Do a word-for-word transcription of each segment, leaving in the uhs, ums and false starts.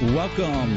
Welcome,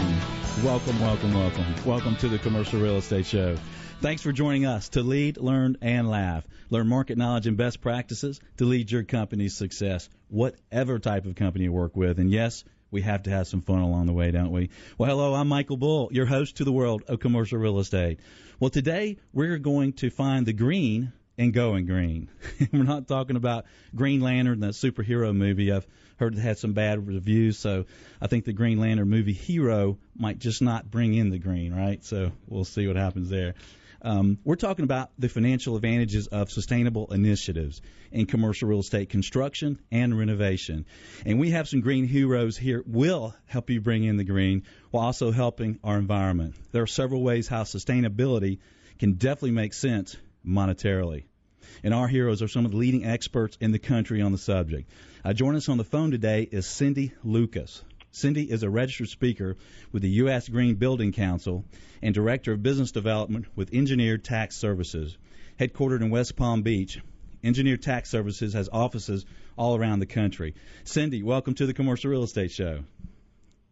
welcome, welcome, welcome. Welcome to the Commercial Real Estate Show. Thanks for joining us to lead, learn, and laugh. Learn market knowledge and best practices to lead your company's success, whatever type of company you work with. And, yes, we have to have some fun along the way, don't we? Well, hello, I'm Michael Bull, your host to the world of commercial real estate. Well, today we're going to find the green and going green. We're not talking about Green Lantern, that superhero movie. I've heard it had some bad reviews, so I think the Green Lantern movie hero might just not bring in the green, right? So we'll see what happens there. Um, we're talking about the financial advantages of sustainable initiatives in commercial real estate construction and renovation. And we have some green heroes here will help you bring in the green while also helping our environment. There are several ways how sustainability can definitely make sense monetarily. And our heroes are some of the leading experts in the country on the subject. Uh, joining us on the phone today is Cindy Lucas. Cindy is a registered speaker with the U S Green Building Council and Director of Business Development with Engineered Tax Services. Headquartered in West Palm Beach, Engineered Tax Services has offices all around the country. Cindy, welcome to the Commercial Real Estate Show.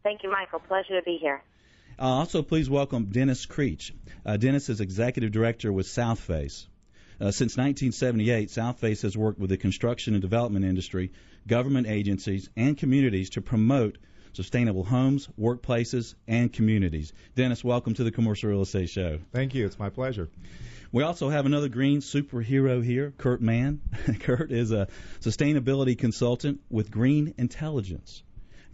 Thank you, Michael. Pleasure to be here. Uh, also, please welcome Dennis Creech. Uh, Dennis is Executive Director with Southface. Uh, since nineteen seventy-eight, Southface has worked with the construction and development industry, government agencies, and communities to promote sustainable homes, workplaces, and communities. Dennis, welcome to the Commercial Real Estate Show. Thank you. It's my pleasure. We also have another green superhero here, Kurt Mann. Kurt is a sustainability consultant with Green Intelligence.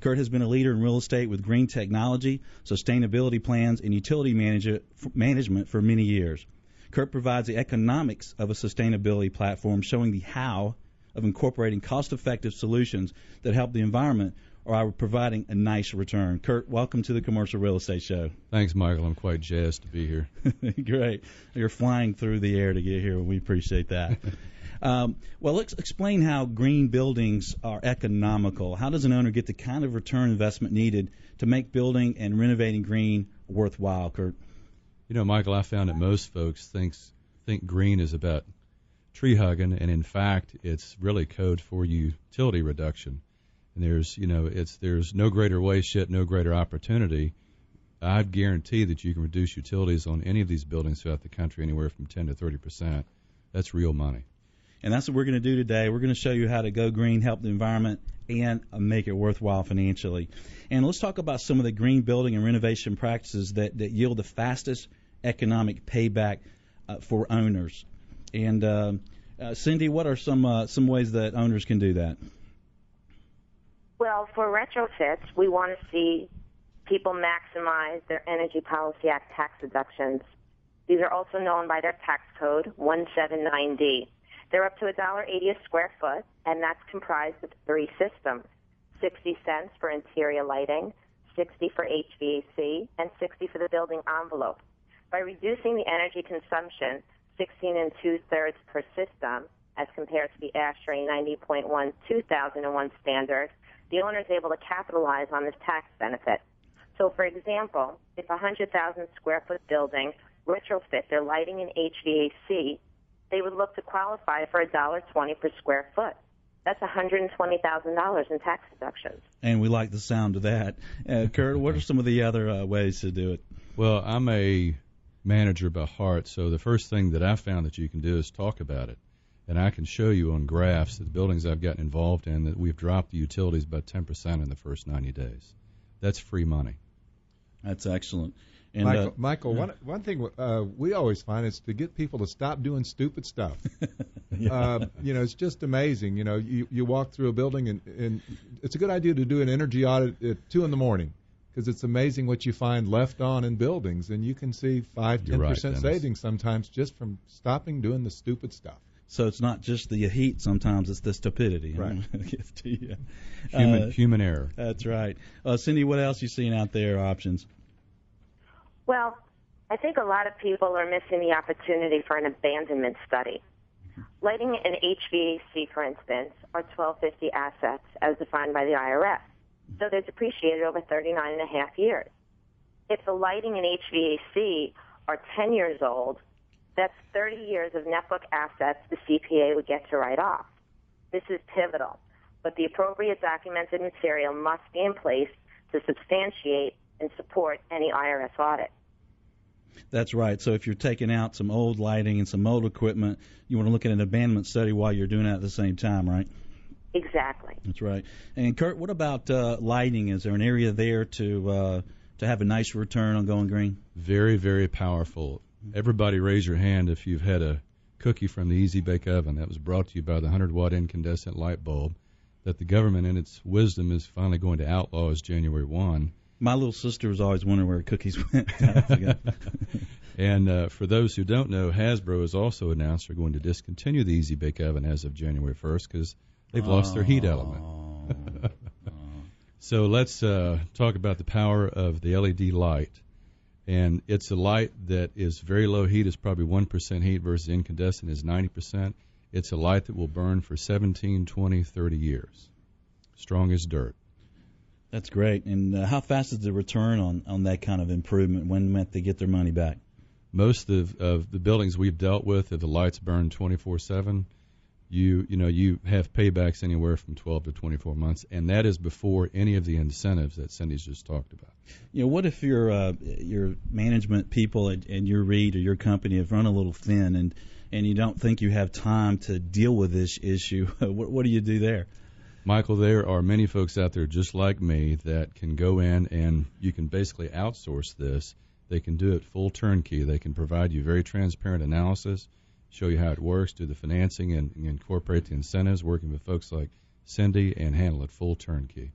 Kurt has been a leader in real estate with green technology, sustainability plans, and utility manager, f- management for many years. Kurt provides the economics of a sustainability platform, showing the how of incorporating cost-effective solutions that help the environment or are providing a nice return. Kurt, welcome to the Commercial Real Estate Show. Thanks, Michael. I'm quite jazzed to be here. Great. You're flying through the air to get here. We appreciate that. um, well, let's explain how green buildings are economical. How does an owner get the kind of return investment needed to make building and renovating green worthwhile, Kurt? You know, Michael, I found that most folks thinks, think green is about tree hugging, and in fact, it's really code for utility reduction. And there's, you know, it's there's no greater waste yet, no greater opportunity. I guarantee that you can reduce utilities on any of these buildings throughout the country anywhere from ten to thirty percent. That's real money. And that's what we're going to do today. We're going to show you how to go green, help the environment, and make it worthwhile financially. And let's talk about some of the green building and renovation practices that, that yield the fastest economic payback uh, for owners. And, uh, uh, Cindy, what are some uh, some ways that owners can do that? Well, for retrofits, we want to see people maximize their Energy Policy Act tax deductions. These are also known by their tax code, one seventy-nine D. They're up to one dollar and eighty cents a square foot, and that's comprised of three systems, sixty cents for interior lighting, sixty for H V A C, and sixty for the building envelope. By reducing the energy consumption, sixteen and two-thirds per system, as compared to the ASHRAE ninety point one two thousand one standard, the owner is able to capitalize on this tax benefit. So, for example, if a one hundred thousand square foot building retrofit their lighting and H V A C, they would look to qualify for one dollar and twenty cents per square foot. That's one hundred twenty thousand dollars in tax deductions. And we like the sound of that. Uh, Kurt, what are some of the other uh, ways to do it? Well, I'm a manager by heart, so the first thing that I found that you can do is talk about it. And I can show you on graphs that the buildings I've gotten involved in that we've dropped the utilities by ten percent in the first ninety days. That's free money. That's excellent. And Michael, uh, Michael yeah. one, one thing uh, we always find is to get people to stop doing stupid stuff. yeah. uh, you know, it's just amazing. You know, you, you walk through a building, and, and it's a good idea to do an energy audit at two in the morning because it's amazing what you find left on in buildings, and you can see five, ten percent savings sometimes just from stopping doing the stupid stuff. So it's not just the heat sometimes, it's the stupidity. Right. to you. Human, uh, human error. That's right. Uh, Cindy, what else are you seeing out there, options? Well, I think a lot of people are missing the opportunity for an abandonment study. Lighting and H V A C, for instance, are twelve fifty assets as defined by the I R S. So they're depreciated over thirty-nine and a half years. If the lighting and H V A C are ten years old, that's thirty years of net book assets the C P A would get to write off. This is pivotal, but the appropriate documented material must be in place to substantiate and support any I R S audit. That's right. So if you're taking out some old lighting and some old equipment, you want to look at an abandonment study while you're doing that at the same time, right? Exactly. That's right. And, Kurt, what about uh, lighting? Is there an area there to uh, to have a nice return on going green? Very, very powerful. Everybody raise your hand if you've had a cookie from the Easy Bake Oven that was brought to you by the one hundred watt incandescent light bulb that the government, in its wisdom, is finally going to outlaw as January first. My little sister was always wondering where cookies went. And uh, for those who don't know, Hasbro has also announced they're going to discontinue the Easy Bake Oven as of January first because they've oh. lost their heat element. oh. So let's uh, talk about the power of the L E D light. And it's a light that is very low heat. It's probably one percent heat versus incandescent is ninety percent. It's a light that will burn for seventeen, twenty, thirty years. Strong as dirt. That's great. And uh, how fast is the return on, on that kind of improvement when meant they get their money back? Most of, of the buildings we've dealt with, if the lights burn twenty-four seven, you you know you have paybacks anywhere from twelve to twenty-four months, and that is before any of the incentives that Cindy's just talked about. You know, what if your uh, your management people and, and your REIT or your company have run a little thin, and and you don't think you have time to deal with this issue? what, what do you do there? Michael, there are many folks out there just like me that can go in and you can basically outsource this. They can do it full turnkey. They can provide you very transparent analysis, show you how it works, do the financing, and, and incorporate the incentives, working with folks like Cindy, and handle it full turnkey.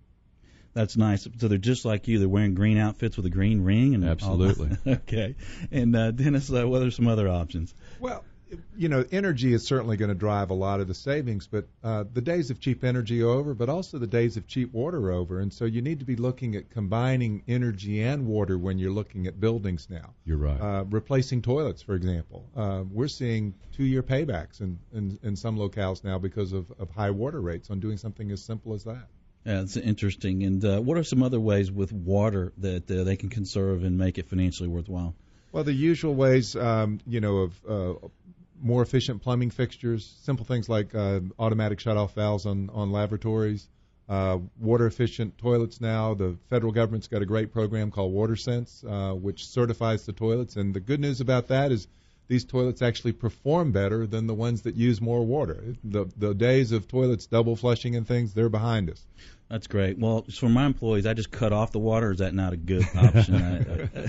That's nice. So they're just like you. They're wearing green outfits with a green ring? And absolutely. Okay. And, uh, Dennis, uh, what are some other options? Well, you know, energy is certainly going to drive a lot of the savings, but uh, the days of cheap energy are over, but also the days of cheap water are over. And so you need to be looking at combining energy and water when you're looking at buildings now. You're right. Uh, replacing toilets, for example. Uh, we're seeing two-year paybacks in, in, in some locales now because of, of high water rates on doing something as simple as that. Yeah, that's interesting. And uh, what are some other ways with water that uh, they can conserve and make it financially worthwhile? Well, the usual ways, um, you know, of uh, more efficient plumbing fixtures, simple things like uh, automatic shutoff valves on, on lavatories, uh, water-efficient toilets now. The federal government's got a great program called WaterSense, uh, which certifies the toilets. And the good news about that is these toilets actually perform better than the ones that use more water. The, the days of toilets double flushing and things, they're behind us. That's great. Well, for my employees, I just cut off the water. Is that not a good option? I, I,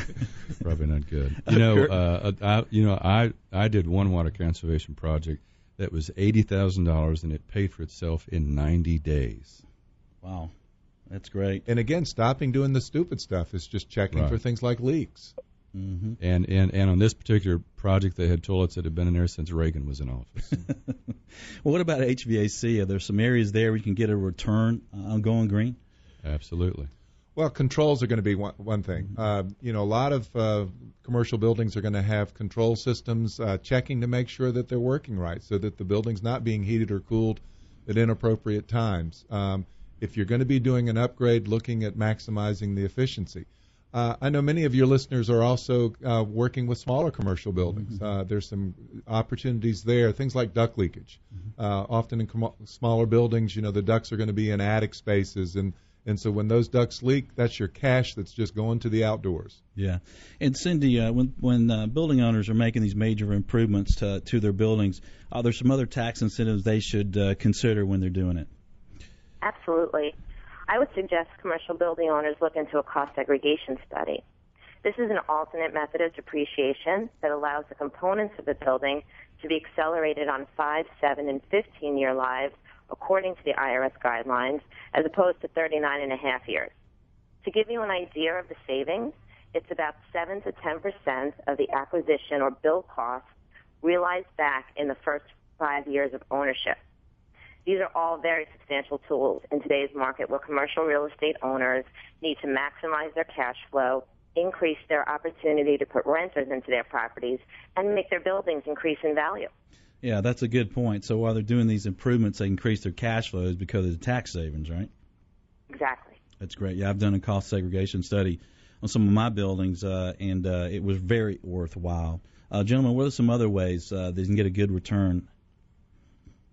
Probably not good. You know, uh, I, you know, I I did one water conservation project that was eighty thousand dollars, and it paid for itself in ninety days. Wow, that's great. And again, stopping doing the stupid stuff is just checking right. for things like leaks. Mm-hmm. And, and and on this particular project, they had toilets that had been in there since Reagan was in office. Well, what about H V A C? Are there some areas there we can get a return on going green? Absolutely. Well, controls are going to be one, one thing. Mm-hmm. Uh, you know, a lot of uh, commercial buildings are going to have control systems uh, checking to make sure that they're working right, so that the building's not being heated or cooled at inappropriate times. Um, if you're going to be doing an upgrade, looking at maximizing the efficiency. Uh, I know many of your listeners are also uh, working with smaller commercial buildings. Mm-hmm. Uh, there's some opportunities there, things like duct leakage. Mm-hmm. Uh, often in com- smaller buildings, you know, the ducts are going to be in attic spaces, and, and so when those ducts leak, that's your cash that's just going to the outdoors. Yeah. And, Cindy, uh, when, when uh, building owners are making these major improvements to, to their buildings, are there some other tax incentives they should uh, consider when they're doing it? Absolutely. I would suggest commercial building owners look into a cost segregation study. This is an alternate method of depreciation that allows the components of the building to be accelerated on five, seven, and fifteen-year lives according to the I R S guidelines, as opposed to thirty-nine and a half years. To give you an idea of the savings, it's about seven to ten percent of the acquisition or build costs realized back in the first five years of ownership. These are all very substantial tools in today's market where commercial real estate owners need to maximize their cash flow, increase their opportunity to put renters into their properties, and make their buildings increase in value. Yeah, that's a good point. So while they're doing these improvements, they increase their cash flows because of the tax savings, right? Exactly. That's great. Yeah, I've done a cost segregation study on some of my buildings, uh, and uh, it was very worthwhile. Uh, gentlemen, what are some other ways uh, they can get a good return?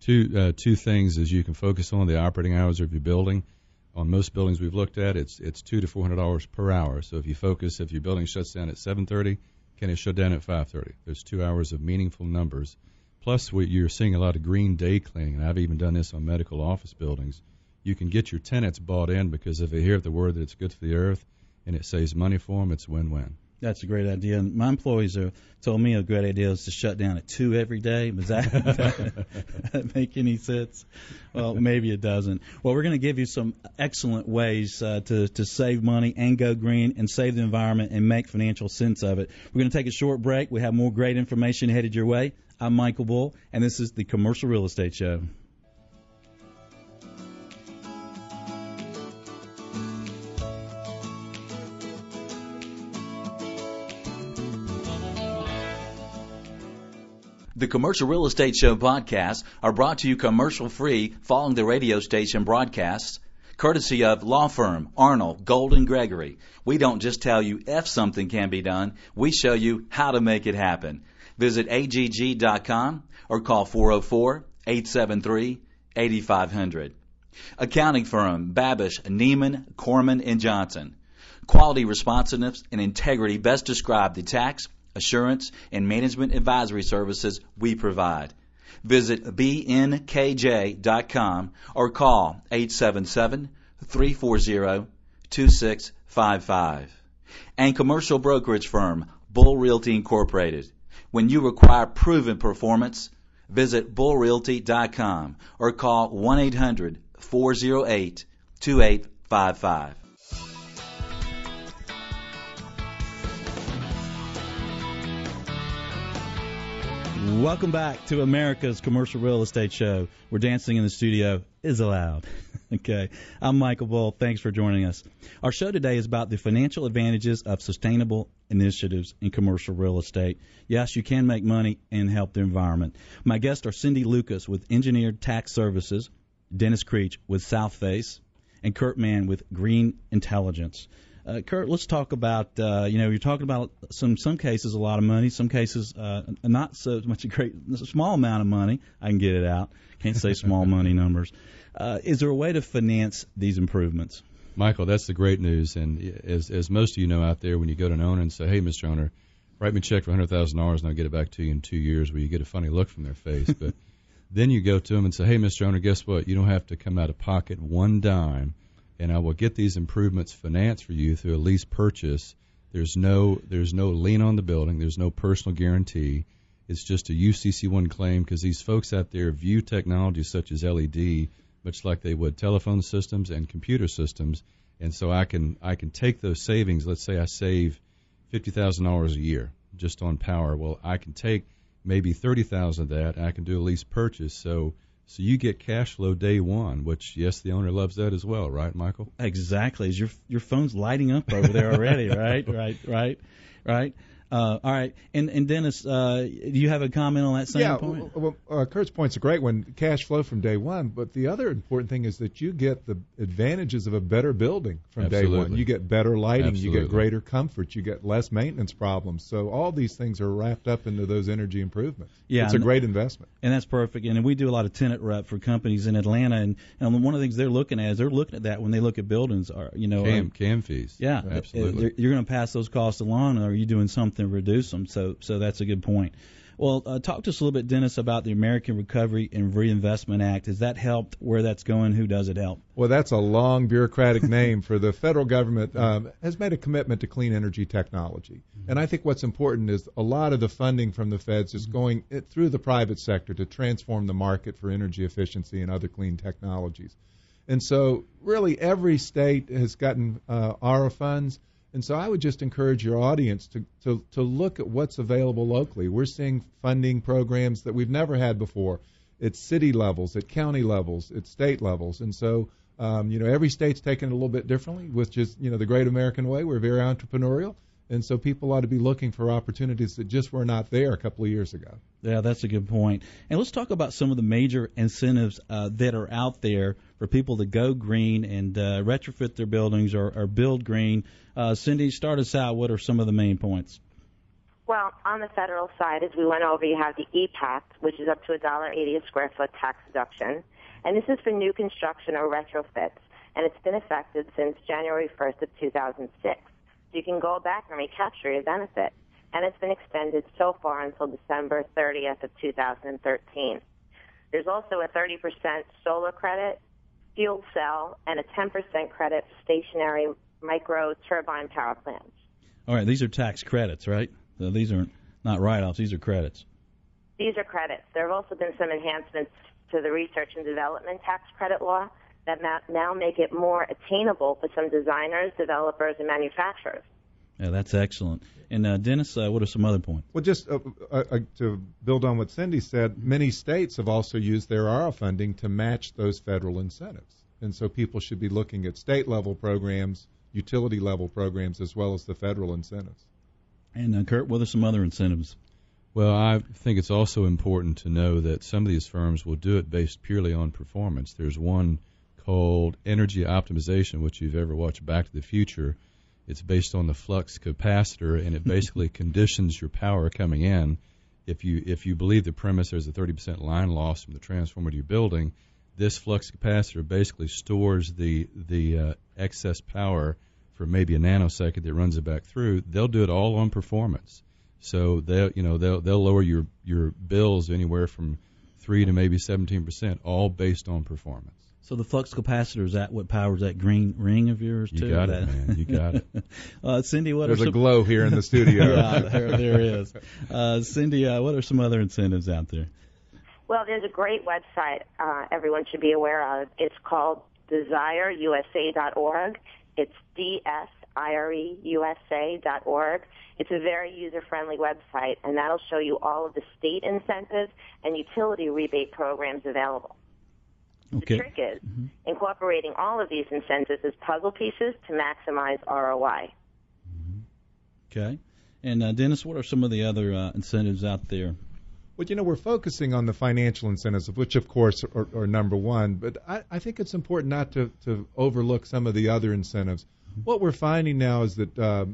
Two uh, two things is you can focus on the operating hours of your building. on most buildings we've looked at, it's it's two to four hundred dollars per hour. So if you focus, if your building shuts down at seven thirty, can it shut down at five thirty? There's two hours of meaningful numbers. Plus, we, you're seeing a lot of green day cleaning, and I've even done this on medical office buildings. You can get your tenants bought in because if they hear the word that it's good for the earth and it saves money for them, it's win-win. That's a great idea. And my employees are told me a great idea is to shut down at two every day. Does that, that make any sense? Well, maybe it doesn't. Well, we're going to give you some excellent ways uh, to, to save money and go green and save the environment and make financial sense of it. We're going to take a short break. We have more great information headed your way. I'm Michael Bull, and this is the Commercial Real Estate Show. The Commercial Real Estate Show podcasts are brought to you commercial-free following the radio station broadcasts, courtesy of law firm Arnold Golden Gregory. We don't just tell you if something can be done, we show you how to make it happen. Visit A G G dot com or call four oh four, eight seven three, eight five zero zero. Accounting firm Babush Neiman Kornman Johnson. Quality, responsiveness, and integrity best describe the tax, assurance, and management advisory services we provide. Visit B N K J dot com or call eight seven seven, three four zero, two six five five. And commercial brokerage firm Bull Realty Incorporated. When you require proven performance, visit bull realty dot com or call one eight hundred, four oh eight, two eight five five. Welcome back to America's Commercial Real Estate Show, where dancing in the studio is allowed. Okay, I'm Michael Bull. Thanks for joining us. Our show today is about the financial advantages of sustainable initiatives in commercial real estate. Yes, you can make money and help the environment. My guests are Cindy Lucas with Engineered Tax Services, Dennis Creech with Southface, and Kurt Mann with Green Intelligence. Uh, Kurt, let's talk about, uh, you know, you're talking about some some cases a lot of money, some cases uh, not so much a great, a small amount of money. I can get it out. Can't say small money numbers. Uh, is there a way to finance these improvements? Michael, that's the great news. And as as most of you know out there, when you go to an owner and say, hey, Mister Owner, write me a check for one hundred thousand dollars and I'll get it back to you in two years, where you get a funny look from their face. But then you go to them and say, hey, Mister Owner, guess what? You don't have to come out of pocket one dime, and I will get these improvements financed for you through a lease purchase. There's no there's no lien on the building. There's no personal guarantee. It's just a U C C one claim, because these folks out there view technologies such as L E D much like they would telephone systems and computer systems. And so I can I can take those savings. Let's say I save fifty thousand dollars a year just on power. Well, I can take maybe thirty thousand dollars of that, and I can do a lease purchase. So So you get cash flow day one, which, yes, the owner loves that as well, right, Michael? Exactly. Your your phone's lighting up over there already, right? Right, right, right. Uh, all right. And, and Dennis, uh, do you have a comment on that same yeah, point? Well, well uh, Kurt's point's a great one, cash flow from day one. But the other important thing is that you get the advantages of a better building from Absolutely. Day one. You get better lighting. Absolutely. You get greater comfort. You get less maintenance problems. So all these things are wrapped up into those energy improvements. Yeah, it's a great investment. And that's perfect. And we do a lot of tenant rep for companies in Atlanta. And, and one of the things they're looking at is they're looking at that when they look at buildings. Are, you know, Cam, um, cam fees. Yeah. Absolutely. You're going to pass those costs along, or are you doing something and reduce them? So so that's a good point. Well, uh, talk to us a little bit, Dennis, about the American Recovery and Reinvestment Act. Has that helped? Where that's going? Who does it help? Well, that's a long bureaucratic name for the federal government. Um, has made a commitment to clean energy technology. Mm-hmm. And I think what's important is a lot of the funding from the feds is going it, through the private sector to transform the market for energy efficiency and other clean technologies. And so really every state has gotten uh, A R A funds. And so I would just encourage your audience to, to, to look at what's available locally. We're seeing funding programs that we've never had before. It's city levels, at county levels, at state levels. And so, um, you know, every state's taken it a little bit differently, which is, you know, the great American way. We're very entrepreneurial. And so people ought to be looking for opportunities that just were not there a couple of years ago. Yeah, that's a good point. And let's talk about some of the major incentives uh, that are out there for people to go green and uh, retrofit their buildings or, or build green. Uh, Cindy, start us out. What are some of the main points? Well, on the federal side, as we went over, you have the E PAT, which is up to one dollar and eighty cents a square foot tax deduction. And this is for new construction or retrofits. and it's been effective since January first of two thousand six. So you can go back and recapture your benefit, and it's been extended so far until December thirtieth of two thousand thirteen. There's also a thirty percent solar credit, fuel cell, and a ten percent credit for stationary micro turbine power plants. All right, these are tax credits, right? So these are not write-offs, these are credits. These are credits. There have also been some enhancements to the research and development tax credit law that now make it more attainable for some designers, developers, and manufacturers. Yeah, that's excellent. And, uh, Dennis, uh, what are some other points? Well, just uh, uh, to build on what Cindy said, many states have also used their A R A funding to match those federal incentives. And so people should be looking at state-level programs, utility-level programs, as well as the federal incentives. And, uh, Kurt, what are some other incentives? Well, I think it's also important to know that some of these firms will do it based purely on performance. There's one called Energy Optimization, which you've ever watched Back to the Future. It's based on the flux capacitor, and it basically conditions your power coming in. If you if you believe the premise there's a thirty percent line loss from the transformer to your building, this flux capacitor basically stores the, the uh, excess power for maybe a nanosecond that runs it back through. They'll do it all on performance. So they'll, you know, they'll, they'll lower your, your bills anywhere from three to maybe seventeen percent, all based on performance. So the flux capacitor, is that what powers that green ring of yours, too? You got that? It, man. You got it. uh, Cindy, what There's are some... a glow here in the studio. yeah, there, there is. Uh, Cindy, uh, what are some other incentives out there? Well, there's a great website uh, everyone should be aware of. It's called desire U S A dot org. It's D S I R E U S A dot org. It's a very user-friendly website, and that'll show you all of the state incentives and utility rebate programs available. Okay. The trick is mm-hmm. incorporating all of these incentives as puzzle pieces to maximize R O I. Mm-hmm. Okay. And, uh, Dennis, what are some of the other uh, incentives out there? Well, you know, we're focusing on the financial incentives, which, of course, are, are number one. But I, I think it's important not to, to overlook some of the other incentives. Mm-hmm. What we're finding now is that uh,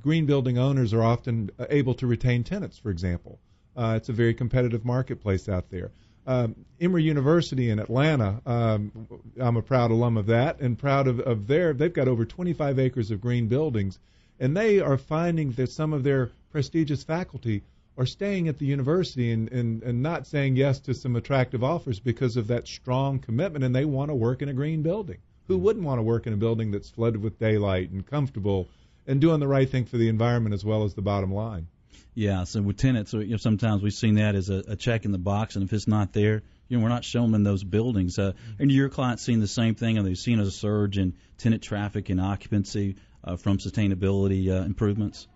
green building owners are often able to retain tenants, for example. Uh, it's a very competitive marketplace out there. Um, Emory University in Atlanta, um, I'm a proud alum of that and proud of, of their, they've got over twenty-five acres of green buildings, and they are finding that some of their prestigious faculty are staying at the university and, and, and not saying yes to some attractive offers because of that strong commitment, and they want to work in a green building. Who wouldn't want to work in a building that's flooded with daylight and comfortable and doing the right thing for the environment as well as the bottom line? Yeah, so with tenants, you know, sometimes we've seen that as a, a check in the box, and if it's not there, you know, we're not showing them those buildings. Uh, and your clients seen the same thing, and they've seen a surge in tenant traffic and occupancy uh, from sustainability uh, improvements.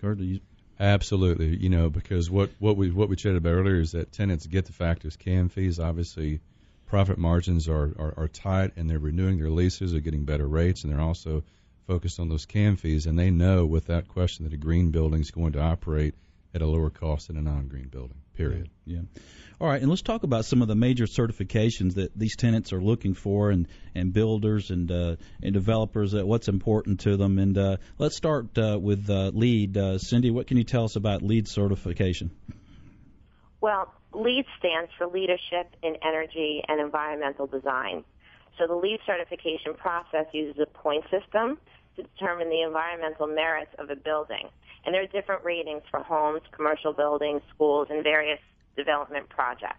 Kurt, do you? Absolutely, you know, because what, what we what we chatted about earlier is that tenants get the factors, C A M fees, obviously, profit margins are, are, are tight, and they're renewing their leases, they're getting better rates, and they're also focused on those C A M fees, and they know without question that a green building is going to operate at a lower cost than a non-green building, period. Yeah. yeah. All right, and let's talk about some of the major certifications that these tenants are looking for and, and builders and uh, and developers, uh, what's important to them. And uh, let's start uh, with uh, LEED. Uh, Cindy, what can you tell us about LEED certification? Well, LEED stands for Leadership in Energy and Environmental Design. So the LEED certification process uses a point system to determine the environmental merits of a building. And there are different ratings for homes, commercial buildings, schools, and various development projects.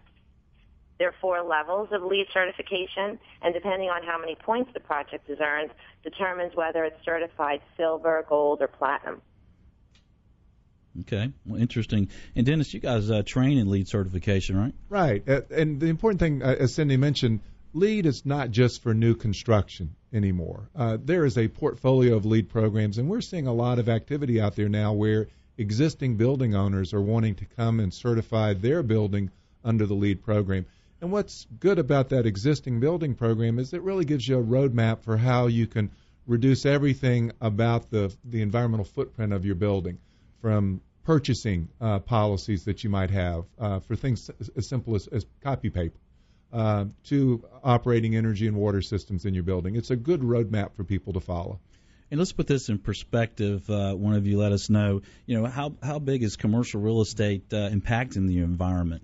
There are four levels of LEED certification, and depending on how many points the project has earned, determines whether it's certified silver, gold, or platinum. Okay, well, interesting. And, Dennis, you guys uh, train in LEED certification, right? Right, uh, and the important thing, uh, as Cindy mentioned, LEED is not just for new construction anymore. Uh, there is a portfolio of LEED programs, and we're seeing a lot of activity out there now where existing building owners are wanting to come and certify their building under the LEED program. And what's good about that existing building program is it really gives you a roadmap for how you can reduce everything about the, the environmental footprint of your building, from purchasing uh, policies that you might have uh, for things as simple as, as copy paper. Uh, to operating energy and water systems in your building. It's a good roadmap for people to follow. And let's put this in perspective. Uh, one of you let us know, you know, how, how big is commercial real estate uh, impacting the environment?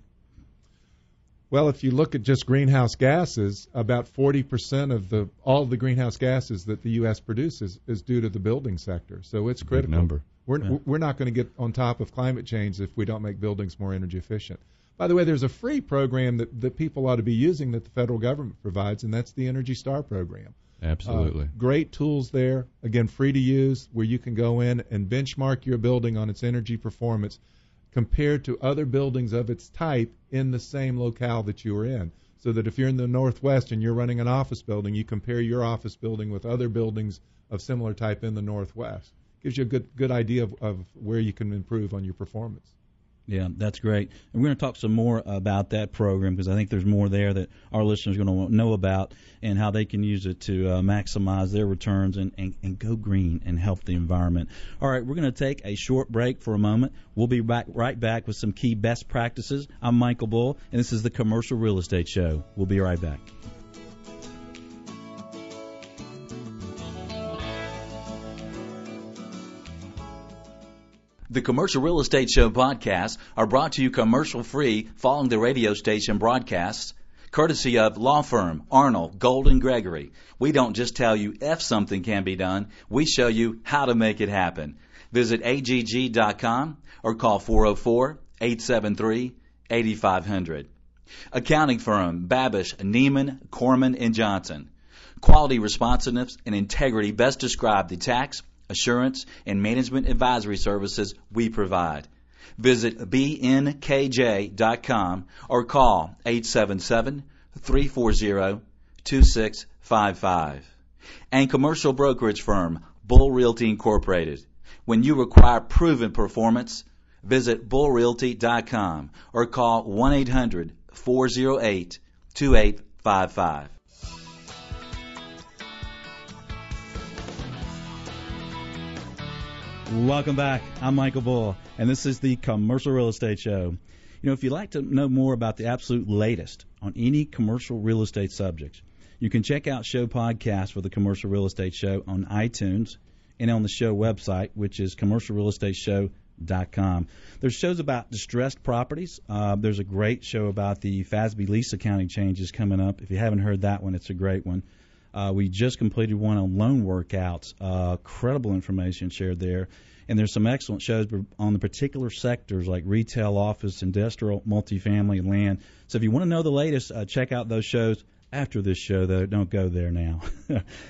Well, if you look at just greenhouse gases, about forty percent of the all the greenhouse gases that the U S produces is due to the building sector. So it's critical. Big number. We're, yeah. we're not going to get on top of climate change if we don't make buildings more energy efficient. By the way, there's a free program that, that people ought to be using that the federal government provides, and that's the Energy Star program. Absolutely. Uh, great tools there, again, free to use, where you can go in and benchmark your building on its energy performance compared to other buildings of its type in the same locale that you are in. So that if you're in the Northwest and you're running an office building, you compare your office building with other buildings of similar type in the Northwest. Gives you a good good idea of, of where you can improve on your performance. Yeah, that's great. And we're going to talk some more about that program because I think there's more there that our listeners are going to know about and how they can use it to uh, maximize their returns and, and, and go green and help the environment. All right, we're going to take a short break for a moment. We'll be back, right back with some key best practices. I'm Michael Bull, and this is the Commercial Real Estate Show. We'll be right back. The Commercial Real Estate Show podcasts are brought to you commercial-free following the radio station broadcasts, courtesy of law firm Arnold Golden Gregory. We don't just tell you if something can be done, we show you how to make it happen. Visit A G G dot com or call four oh four, eight seven three, eight five zero zero. Accounting firm Babush Neiman Kornman Johnson. Quality, responsiveness, and integrity best describe the tax, assurance, and management advisory services we provide. Visit B N K J dot com or call eight seven seven, three four zero, two six five five. And commercial brokerage firm Bull Realty Incorporated. When you require proven performance, visit bull realty dot com or call one eight hundred, four oh eight, two eight five five. Welcome back. I'm Michael Bull, and this is the Commercial Real Estate Show. You know, if you'd like to know more about the absolute latest on any commercial real estate subjects, you can check out show podcasts for the Commercial Real Estate Show on iTunes and on the show website, which is commercial real estate show dot com. There's shows about distressed properties. Uh, there's a great show about the F A S B lease accounting changes coming up. If you haven't heard that one, it's a great one. Uh, we just completed one on loan workouts, uh, credible information shared there. And there's some excellent shows on the particular sectors like retail, office, industrial, multifamily, and land. So if you want to know the latest, uh, check out those shows after this show, though. Don't go there now.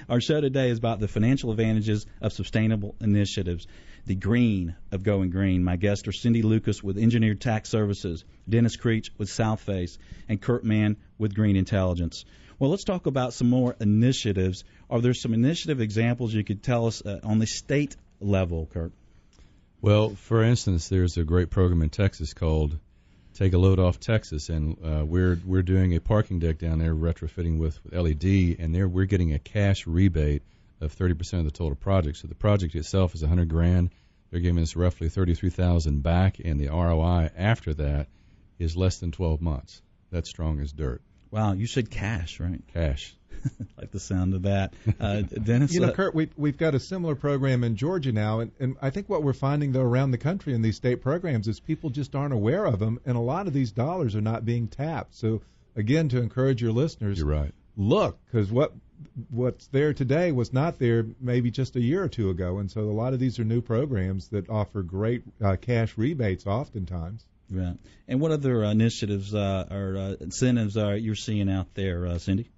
Our show today is about the financial advantages of sustainable initiatives, the green of going green. My guests are Cindy Lucas with Engineered Tax Services, Dennis Creech with Southface, and Kurt Mann with Green Intelligence. Well, let's talk about some more initiatives. Are there some initiative examples you could tell us uh, on the state level, Kurt? Well, for instance, there's a great program in Texas called Take a Load Off Texas, and uh, we're we're doing a parking deck down there, retrofitting with, with L E D, and there we're getting a cash rebate of thirty percent of the total project. So the project itself is one hundred grand. They're giving us roughly thirty-three thousand dollars back, and the R O I after that is less than twelve months. That's strong as dirt. Wow, you said cash, right? Cash. I like the sound of that. Uh, Dennis? You know, Kurt, we, we've got a similar program in Georgia now, and, and I think what we're finding, though, around the country in these state programs is people just aren't aware of them, and a lot of these dollars are not being tapped. So, again, to encourage your listeners, you're right. Look, because what, what's there today was not there maybe just a year or two ago, and so a lot of these are new programs that offer great uh, cash rebates oftentimes. Right. And what other initiatives uh, or uh, incentives are you seeing out there, uh, Cindy?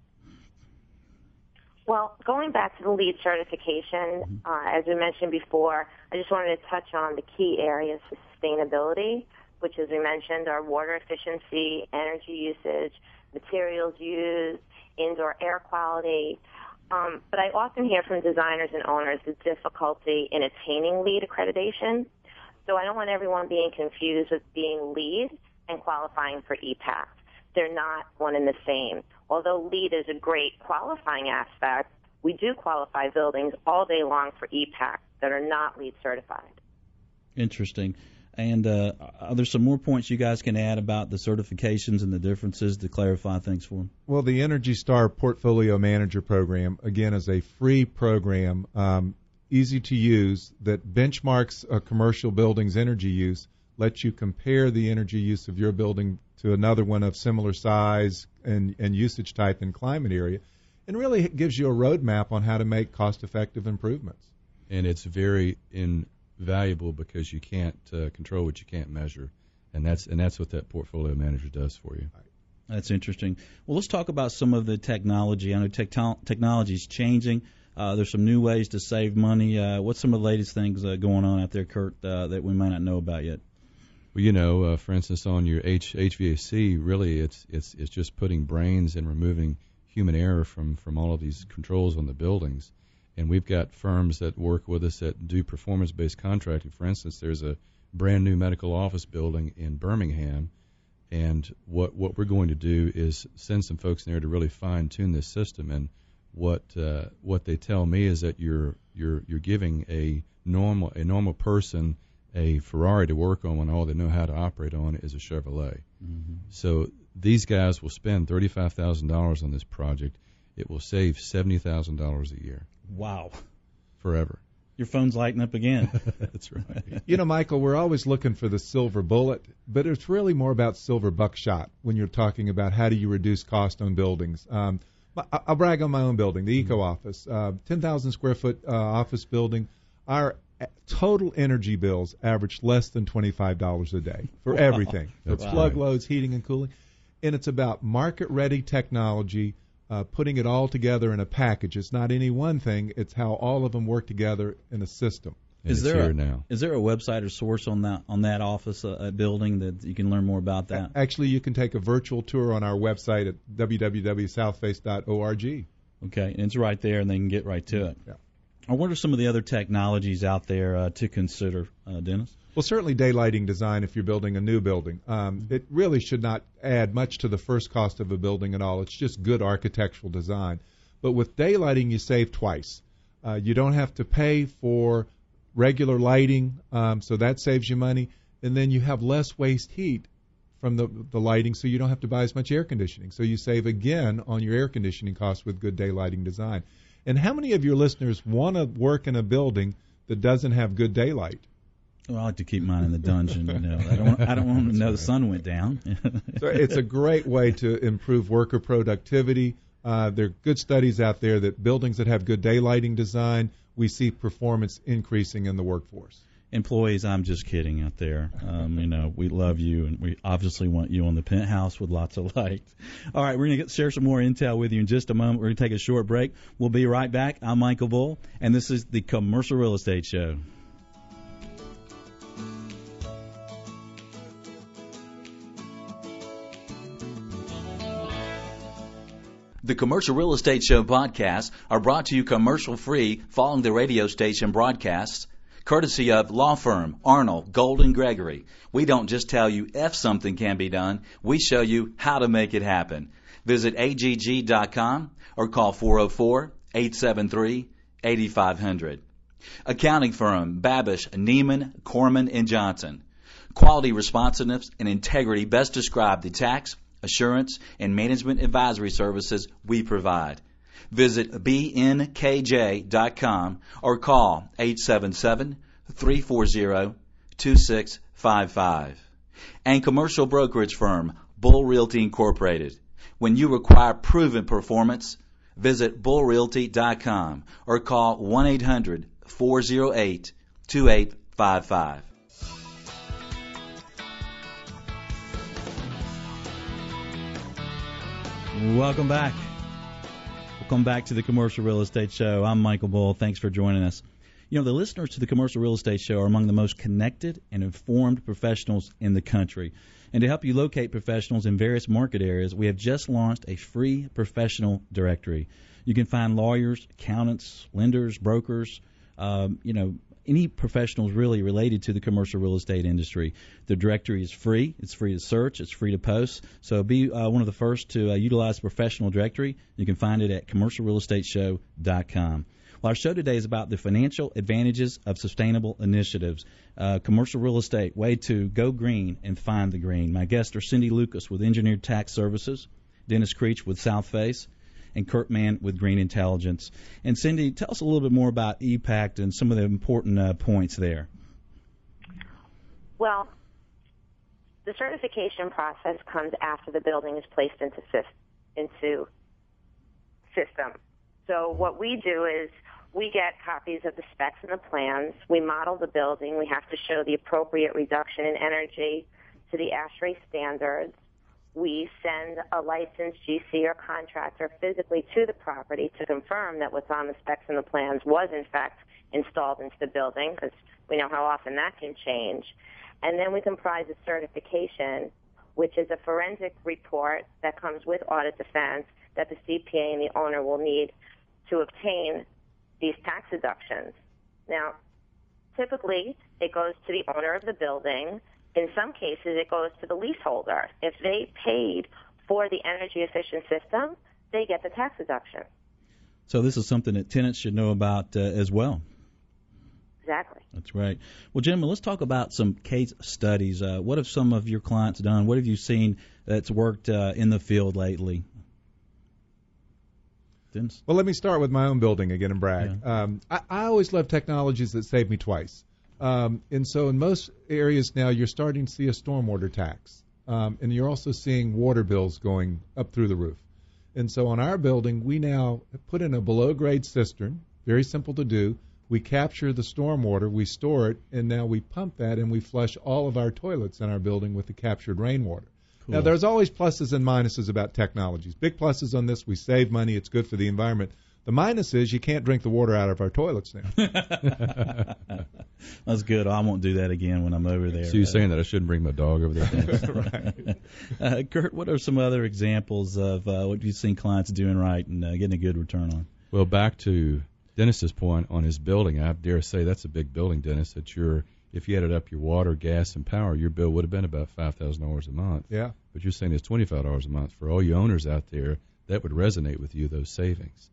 Well, going back to the LEED certification, mm-hmm. uh, as we mentioned before, I just wanted to touch on the key areas for sustainability, which, as we mentioned, are water efficiency, energy usage, materials used, indoor air quality. Um, but I often hear from designers and owners the difficulty in attaining LEED accreditation. So I don't want everyone being confused with being LEED and qualifying for E PAC. They're not one and the same. Although LEED is a great qualifying aspect, we do qualify buildings all day long for E PAC that are not LEED certified. Interesting. And uh, are there some more points you guys can add about the certifications and the differences to clarify things for them? Well, the Energy Star Portfolio Manager program, again, is a free program. Um, easy to use, that benchmarks a commercial building's energy use, lets you compare the energy use of your building to another one of similar size and, and usage type and climate area, and really it gives you a roadmap on how to make cost-effective improvements. And it's very invaluable because you can't uh, control what you can't measure, and that's and that's what that portfolio manager does for you. Right. That's interesting. Well, let's talk about some of the technology. I know tech technology is changing. Uh, there's some new ways to save money. Uh, what's some of the latest things uh, going on out there, Kurt, uh, that we might not know about yet? Well, you know, uh, for instance, on your H HVAC, really it's it's it's just putting brains and removing human error from, from all of these controls on the buildings. And we've got firms that work with us that do performance-based contracting. For instance, there's a brand-new medical office building in Birmingham, and what what we're going to do is send some folks in there to really fine-tune this system. And what uh, what they tell me is that you're you're you're giving a normal a normal person a Ferrari to work on when all they know how to operate on is a Chevrolet. Mm-hmm. So these guys will spend thirty-five thousand dollars on this project. It will save seventy thousand dollars a year. Wow. Forever. Your phone's lighting up again. That's right. You know, Michael, we're always looking for the silver bullet, but it's really more about silver buckshot when you're talking about how do you reduce cost on buildings. Um, I'll brag on my own building, the Eco Office, uh, ten thousand square foot uh, office building. Our total energy bills average less than twenty-five dollars a day for wow. everything. That's wow. plug loads, heating and cooling. And it's about market-ready technology, Uh, putting it all together in a package. It's not any one thing. It's how all of them work together in a system. And is there a, now. Is there a website or source on that on that office uh, building that you can learn more about that? Actually, you can take a virtual tour on our website at w w w dot southface dot org. Okay, and it's right there, and they can get right to it. Yeah. What are some of the other technologies out there uh, to consider, uh, Dennis? Well, certainly daylighting design if you're building a new building. Um, it really should not add much to the first cost of a building at all. It's just good architectural design. But with daylighting, you save twice. Uh, you don't have to pay for regular lighting, um, so that saves you money. And then you have less waste heat from the, the lighting, so you don't have to buy as much air conditioning. So you save, again, on your air conditioning costs with good daylighting design. And how many of your listeners want to work in a building that doesn't have good daylight? Well, I like to keep mine in the dungeon. You know, I don't want, I don't want to know the sun went down. So it's a great way to improve worker productivity. Uh, there are good studies out there that buildings that have good daylighting design, we see performance increasing in the workforce. Employees, I'm just kidding out there. Um, you know, we love you, and we obviously want you on the penthouse with lots of light. All right, we're going to share some more intel with you in just a moment. We're going to take a short break. We'll be right back. I'm Michael Bull, and this is the Commercial Real Estate Show. The Commercial Real Estate Show podcasts are brought to you commercial-free following the radio station broadcasts, courtesy of law firm Arnold Golden Gregory. We don't just tell you if something can be done, we show you how to make it happen. Visit A G G dot com or call four oh four, eight seven three, eight five zero zero. Accounting firm Babush Neiman Kornman and Johnson. Quality, responsiveness, and integrity best describe the tax, assurance, and management advisory services we provide. Visit B N K J dot com or call eight seven seven, three four zero, two six five five. And commercial brokerage firm Bull Realty Incorporated. When you require proven performance, visit bull realty dot com or call one eight hundred, four oh eight, two eight five five. Welcome back. Welcome back to the Commercial Real Estate Show. I'm Michael Bull. Thanks for joining us. You know, the listeners to the Commercial Real Estate Show are among the most connected and informed professionals in the country. And to help you locate professionals in various market areas, we have just launched a free professional directory. You can find lawyers, accountants, lenders, brokers, um, you know, any professionals really related to the commercial real estate industry. The directory is free. It's free to search. It's free to post. So be uh, one of the first to uh, utilize professional directory. You can find it at commercial real estate show dot com. Well, our show today is about the financial advantages of sustainable initiatives. Uh, commercial real estate, way to go green and find the green. My guests are Cindy Lucas with Engineered Tax Services, Dennis Creech with Southface, and Kurt Mann with Green Intelligence. And Cindy, tell us a little bit more about E PACT and some of the important uh, points there. Well, The certification process comes after the building is placed into into system. So what we do is we get copies of the specs and the plans. We model the building. We have to show the appropriate reduction in energy to the ASHRAE standards. We send a licensed G C or contractor physically to the property to confirm that what's on the specs and the plans was, in fact, installed into the building, because we know how often that can change. And then we comprise a certification, which is a forensic report that comes with audit defense that the C P A and the owner will need to obtain these tax deductions. Now, typically, it goes to the owner of the building. In some cases, it goes to the leaseholder. If they paid for the energy-efficient system, they get the tax deduction. So this is something that tenants should know about uh, as well. Exactly. That's right. Well, gentlemen, let's talk about some case studies. Uh, what have some of your clients done? What have you seen that's worked uh, in the field lately? Dennis? Well, let me start with my own building again and brag. Yeah. Um, I, I always love technologies that save me twice. Um, and so in most areas now, you're starting to see a stormwater tax. Um, and you're also seeing water bills going up through the roof. And so on our building, we now put in a below-grade cistern, very simple to do. We capture the storm water, we store it, and now we pump that and we flush all of our toilets in our building with the captured rainwater. Cool. Now, there's always pluses and minuses about technologies. Big pluses on this, we save money, it's good for the environment. The minus is you can't drink the water out of our toilets now. That's good. I won't do that again when I'm over there. So you're uh, saying that I shouldn't bring my dog over there. Right. uh, Kurt, what are some other examples of uh, what you've seen clients doing right and uh, getting a good return on? Well, back to Dennis's point on his building, I dare say that's a big building, Dennis, that you're, if you added up your water, gas, and power, your bill would have been about five thousand dollars a month. Yeah. But you're saying it's twenty-five dollars a month. For all you owners out there, that would resonate with you, those savings.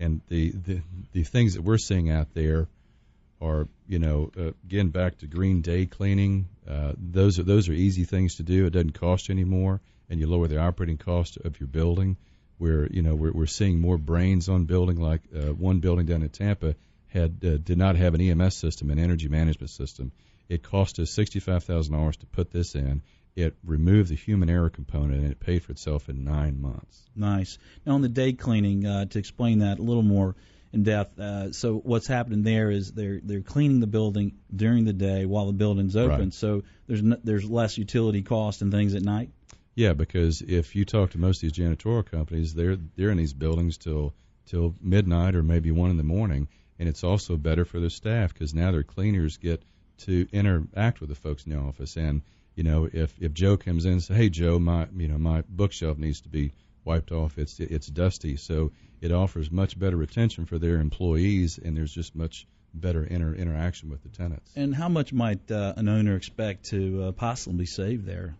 And the, the, the things that we're seeing out there are, you know, uh, again, back to green day cleaning. Uh, those are those are easy things to do. It doesn't cost you any more, and you lower the operating cost of your building. Where you know we're, we're seeing more brains on building, like uh, one building down in Tampa had uh, did not have an E M S system, an energy management system. It cost us sixty-five thousand dollars to put this in. It removed the human error component, and it paid for itself in nine months. Nice. Now on the day cleaning, uh, to explain that a little more in depth, uh, so what's happening there is they're they're cleaning the building during the day while the building's open, right. So there's no, there's less utility cost and things at night. Yeah, because if you talk to most of these janitorial companies, they're they're in these buildings till till midnight or maybe one in the morning, and it's also better for their staff because now their cleaners get to interact with the folks in the office. And you know, if, if Joe comes in and says, "Hey Joe, my you know my bookshelf needs to be wiped off. It's it's dusty," so it offers much better retention for their employees, and there's just much better inter- interaction with the tenants. And how much might uh, an owner expect to uh, possibly save there?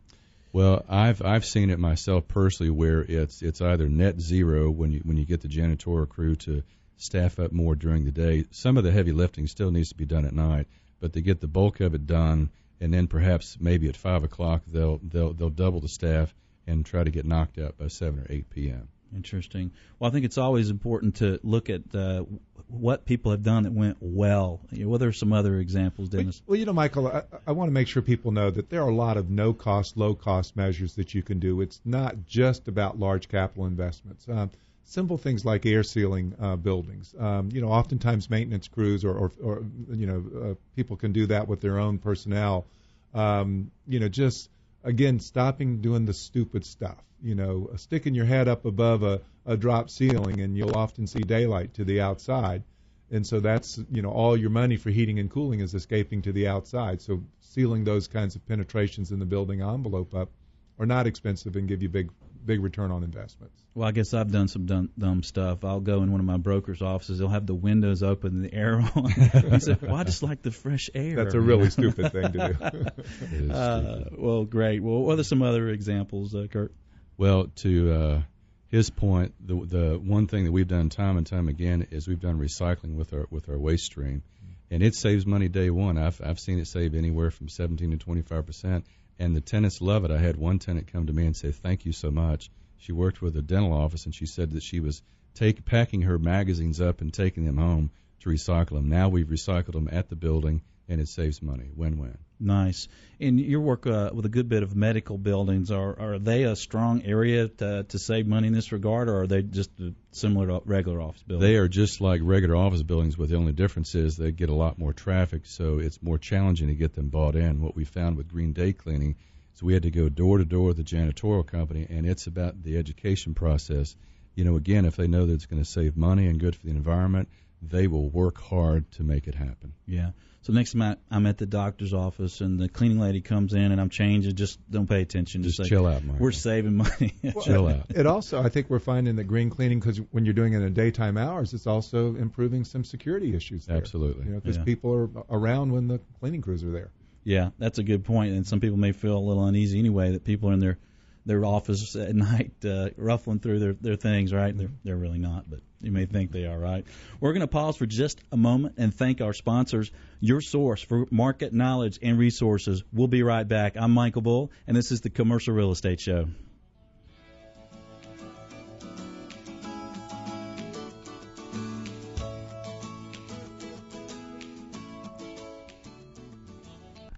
Well, I've I've seen it myself personally, where it's it's either net zero when you when you get the janitorial crew to staff up more during the day. Some of the heavy lifting still needs to be done at night, but they get the bulk of it done, and then perhaps maybe at five o'clock they'll they'll they'll double the staff and try to get knocked out by seven or eight p m. Interesting. Well, I think it's always important to look at uh, what people have done that went well. You know, what are some other examples, Dennis? Well, you know, Michael, I, I want to make sure people know that there are a lot of no-cost, low-cost measures that you can do. It's not just about large capital investments. Uh, simple things like air sealing uh, buildings. Um, you know, oftentimes maintenance crews or, or, or you know, uh, people can do that with their own personnel. Um, you know, just... Again, stopping doing the stupid stuff, you know, sticking your head up above a, a drop ceiling, and you'll often see daylight to the outside. And so that's, you know, all your money for heating and cooling is escaping to the outside. So sealing those kinds of penetrations in the building envelope up are not expensive and give you big big return on investments. Well, I guess I've done some dumb, dumb stuff. I'll go in one of my broker's offices. They'll have the windows open and the air on. I said, well, I just like the fresh air. That's a really stupid thing to do. uh, well, great. Well, what are some other examples, uh, Kurt? Well, to uh, his point, the, the one thing that we've done time and time again is we've done recycling with our with our waste stream, and it saves money day one. I've, I've seen it save anywhere from seventeen to twenty-five percent. And the tenants love it. I had one tenant come to me and say, "Thank you so much." She worked with a dental office, and she said that she was take, packing her magazines up and taking them home to recycle them. Now we've recycled them at the building and it saves money. Win-win. Nice. And your work uh, with a good bit of medical buildings, are are they a strong area to, to save money in this regard, or are they just similar to regular office buildings? They are just like regular office buildings, but the only difference is they get a lot more traffic, so it's more challenging to get them bought in. What we found with Green Day Cleaning is we had to go door-to-door with the janitorial company, and it's about the education process. You know, again, if they know that it's going to save money and good for the environment, they will work hard to make it happen. Yeah. So next time I'm at the doctor's office and the cleaning lady comes in and I'm changing, just don't pay attention. Just, just say, chill out, Michael. We're saving money. Well, chill out. It also, I think we're finding that green cleaning, because when you're doing it in daytime hours, it's also improving some security issues there. Absolutely. Because you know, yeah. people are around when the cleaning crews are there. Yeah, that's a good point. And some people may feel a little uneasy anyway that people are in their, their office at night uh, ruffling through their, their things, right? They're, they're really not, but you may think they are, right? We're going to pause for just a moment and thank our sponsors, your source for market knowledge and resources. We'll be right back. I'm Michael Bull, and this is the Commercial Real Estate Show.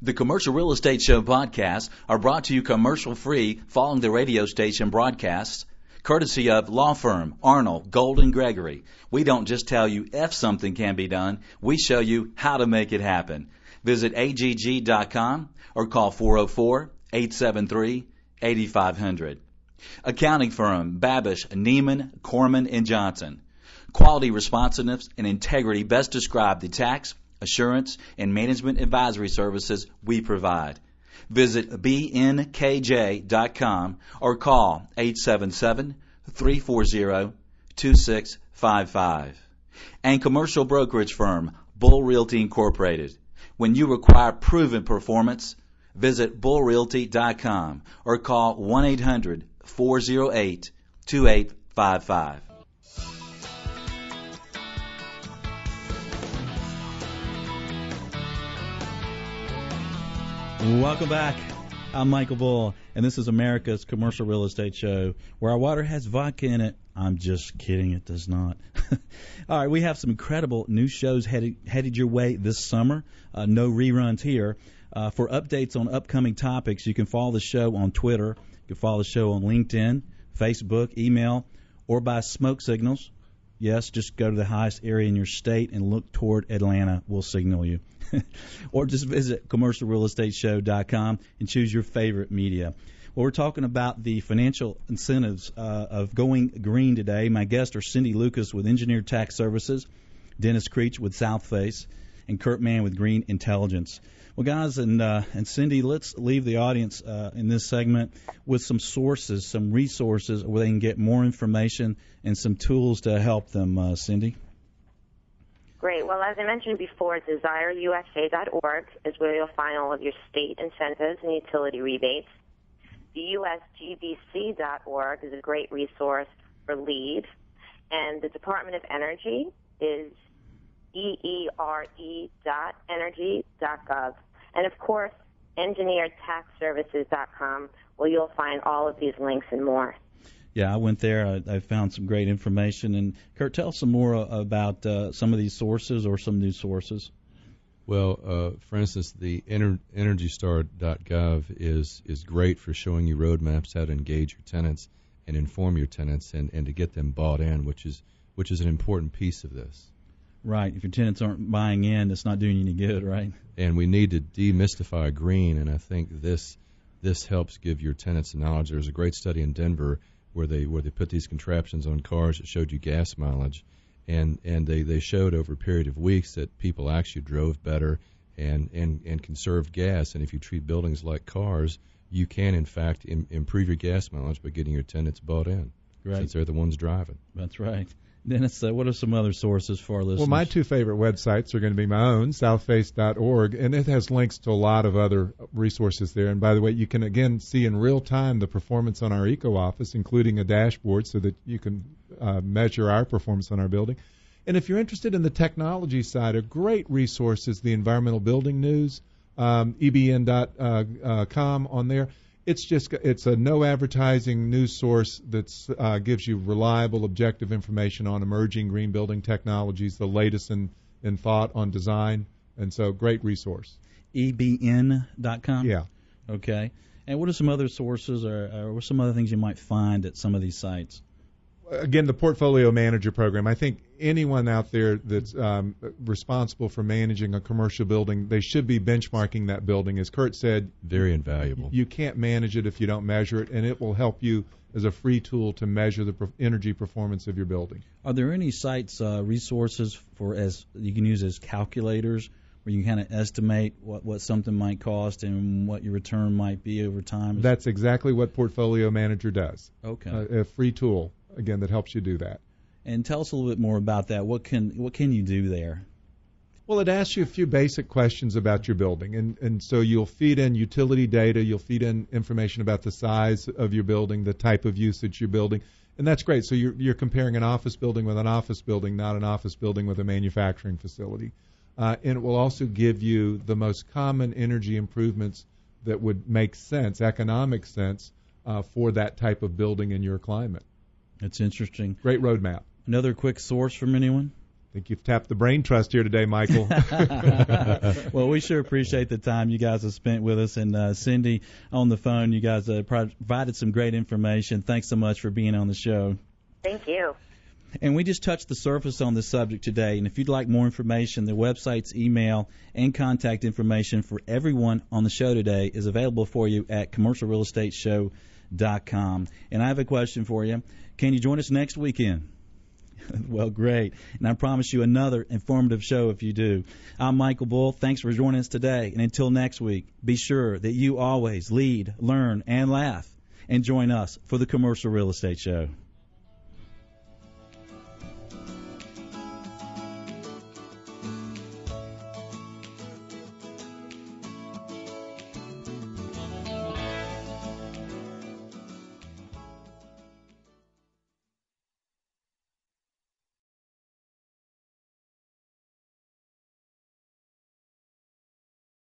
The Commercial Real Estate Show podcasts are brought to you commercial-free following the radio station broadcasts, courtesy of law firm Arnold Golden Gregory. We don't just tell you if something can be done, we show you how to make it happen. Visit A G G dot com or call four oh four, eight seven three, eight five zero zero. Accounting firm Babush Neiman Kornman Johnson. Quality, responsiveness, and integrity best describe the tax, assurance, and management advisory services we provide. Visit B N K J dot com or call eight seven seven, three four zero, two six five five. And commercial brokerage firm Bull Realty Incorporated. When you require proven performance, visit bull realty dot com or call one eight hundred, four oh eight, two eight five five. Welcome back. I'm Michael Bull, and this is America's Commercial Real Estate Show, where our water has vodka in it. I'm just kidding. It does not. All right, we have some incredible new shows headed, headed your way this summer. Uh, no reruns here. Uh, for updates on upcoming topics, you can follow the show on Twitter. You can follow the show on LinkedIn, Facebook, email, or by smoke signals. Yes, just go to the highest area in your state and look toward Atlanta. We'll signal you. Or just visit commercial real estate show dot com and choose your favorite media. Well, we're talking about the financial incentives uh, of going green today. My guests are Cindy Lucas with Engineered Tax Services, Dennis Creech with Southface, and Kurt Mann with Green Intelligence. Well, guys, and uh, and Cindy, let's leave the audience uh, in this segment with some sources, some resources where they can get more information and some tools to help them, uh, Cindy. Great. Well, as I mentioned before, desire U S A dot org is where you'll find all of your state incentives and utility rebates. The U S G B C dot org is a great resource for LEED. And the Department of Energy is E E R E dot energy dot gov. And, of course, engineered tax services dot com, where you'll find all of these links and more. Yeah, I went there. I, I found some great information. And, Kurt, tell us some more about uh, some of these sources or some new sources. Well, uh, for instance, the Ener- Energy Star dot gov is, is great for showing you roadmaps, how to engage your tenants and inform your tenants and, and to get them bought in, which is which is an important piece of this. Right. If your tenants aren't buying in, it's not doing you any good, right? And we need to demystify green, and I think this this helps give your tenants knowledge. There's a great study in Denver where they where they put these contraptions on cars that showed you gas mileage, and, and they, they showed over a period of weeks that people actually drove better and, and, and conserved gas. And if you treat buildings like cars, you can, in fact, im- improve your gas mileage by getting your tenants bought in, right, since they're the ones driving. That's right. Dennis, uh, what are some other sources for our listeners? Well, my two favorite websites are going to be my own, southface dot org, and it has links to a lot of other resources there. And by the way, you can, again, see in real time the performance on our Eco Office, including a dashboard so that you can uh, measure our performance on our building. And if you're interested in the technology side, a great resource is the Environmental Building News, um, E B N dot com on there. It's just it's a no advertising news source that uh, gives you reliable, objective information on emerging green building technologies, the latest in, in thought on design And so, great resource. E B N dot com? Yeah. Okay. And what are some other sources, or, or what are some other things you might find at some of these sites? Again, the Portfolio Manager program. I think anyone out there that's um, responsible for managing a commercial building, they should be benchmarking that building. As Kurt said, very invaluable. You can't manage it if you don't measure it, and it will help you as a free tool to measure the pro- energy performance of your building. Are there any sites, uh, resources for as you can use as calculators, where you kind of estimate what, what something might cost and what your return might be over time? That's exactly what Portfolio Manager does. Okay. A, a free tool, again, that helps you do that. And tell us a little bit more about that. What can what can you do there? Well, it asks you a few basic questions about your building. And, and so you'll feed in utility data. You'll feed in information about the size of your building, the type of usage you're building. And that's great. So you're, you're comparing an office building with an office building, not an office building with a manufacturing facility. Uh, and it will also give you the most common energy improvements that would make sense, economic sense, uh, for that type of building in your climate. That's interesting. Great roadmap. Another quick source from anyone? I think you've tapped the brain trust here today, Michael. Well, we sure appreciate the time you guys have spent with us. And uh, Cindy, on the phone, you guys uh, provided some great information. Thanks so much for being on the show. Thank you. And we just touched the surface on this subject today. And if you'd like more information, the website's email and contact information for everyone on the show today is available for you at commercial real estate show dot com. And I have a question for you. Can you join us next weekend? Well, great. And I promise you another informative show if you do. I'm Michael Bull. Thanks for joining us today. And until next week, be sure that you always lead, learn, and laugh. And join us for the Commercial Real Estate Show.